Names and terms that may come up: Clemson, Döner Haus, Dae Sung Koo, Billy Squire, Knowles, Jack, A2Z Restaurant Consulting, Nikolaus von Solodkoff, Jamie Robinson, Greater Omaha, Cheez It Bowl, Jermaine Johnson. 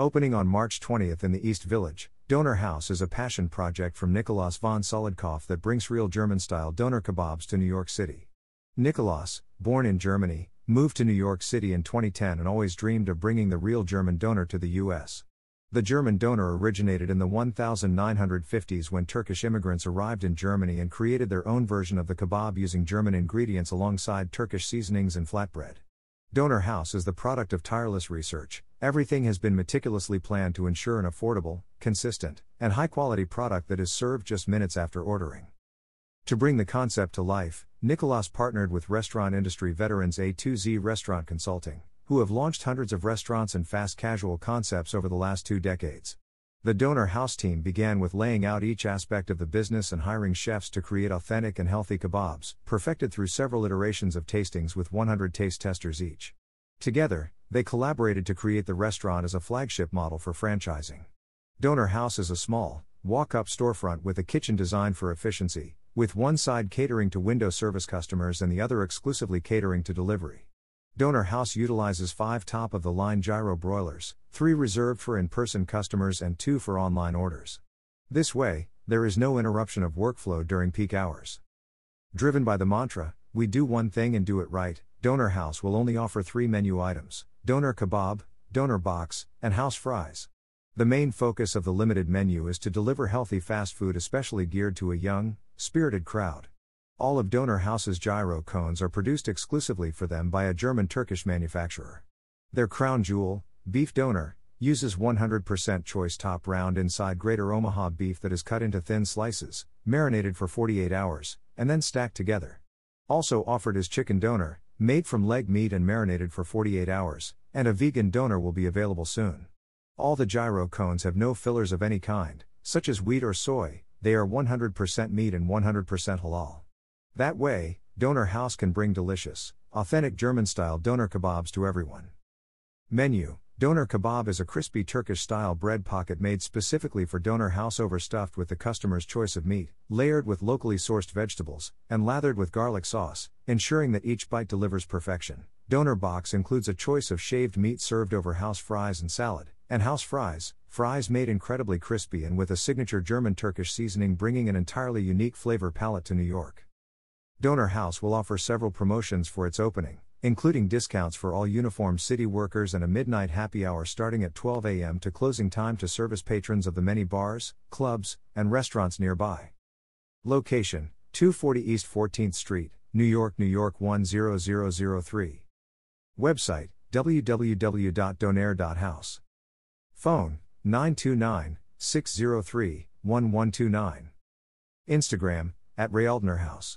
Opening on March 20th in the East Village, Döner Haus is a passion project from Nikolaus von Solodkoff that brings real German-style doner kebabs to New York City. Nikolaus, born in Germany, moved to New York City in 2010 and always dreamed of bringing the real German doner to the U.S. The German doner originated in the 1950s when Turkish immigrants arrived in Germany and created their own version of the kebab using German ingredients alongside Turkish seasonings and flatbread. Döner Haus is the product of tireless research. Everything has been meticulously planned to ensure an affordable, consistent, and high-quality product that is served just minutes after ordering. To bring the concept to life, Nikolaus partnered with restaurant industry veterans A2Z Restaurant Consulting, who have launched hundreds of restaurants and fast casual concepts over the last 2 decades. The Döner Haus team began with laying out each aspect of the business and hiring chefs to create authentic and healthy kebabs, perfected through several iterations of tastings with 100 taste testers each. Together, they collaborated to create the restaurant as a flagship model for franchising. Döner Haus is a small, walk-up storefront with a kitchen designed for efficiency, with one side catering to window service customers and the other exclusively catering to delivery. Döner Haus utilizes 5 top-of-the-line gyro broilers, 3 reserved for in-person customers and 2 for online orders. This way, there is no interruption of workflow during peak hours. Driven by the mantra, "We do one thing and do it right," Döner Haus will only offer 3 menu items: doner kebab, doner box, and house fries. The main focus of the limited menu is to deliver healthy fast food especially geared to a young, spirited crowd. All of Döner Haus's gyro cones are produced exclusively for them by a German-Turkish manufacturer. Their crown jewel, beef doner, uses 100% choice top-round inside Greater Omaha beef that is cut into thin slices, marinated for 48 hours, and then stacked together. Also offered is chicken doner, made from leg meat and marinated for 48 hours, and a vegan doner will be available soon. All the gyro cones have no fillers of any kind, such as wheat or soy. They are 100% meat and 100% halal. That way, Döner Haus can bring delicious, authentic German-style doner kebabs to everyone. Menu: Doner kebab is a crispy Turkish-style bread pocket made specifically for Döner Haus, overstuffed with the customer's choice of meat, layered with locally sourced vegetables, and lathered with garlic sauce, ensuring that each bite delivers perfection. Doner box includes a choice of shaved meat served over house fries and salad, and house fries, made incredibly crispy and with a signature German-Turkish seasoning, bringing an entirely unique flavor palette to New York. Döner Haus will offer several promotions for its opening, including discounts for all uniformed city workers and a midnight happy hour starting at 12 a.m. to closing time to service patrons of the many bars, clubs, and restaurants nearby. Location: 240 East 14th Street, New York, New York 10003. Website: www.doner.haus. Phone: 929-603-1129. Instagram: @RayAldnerHaus.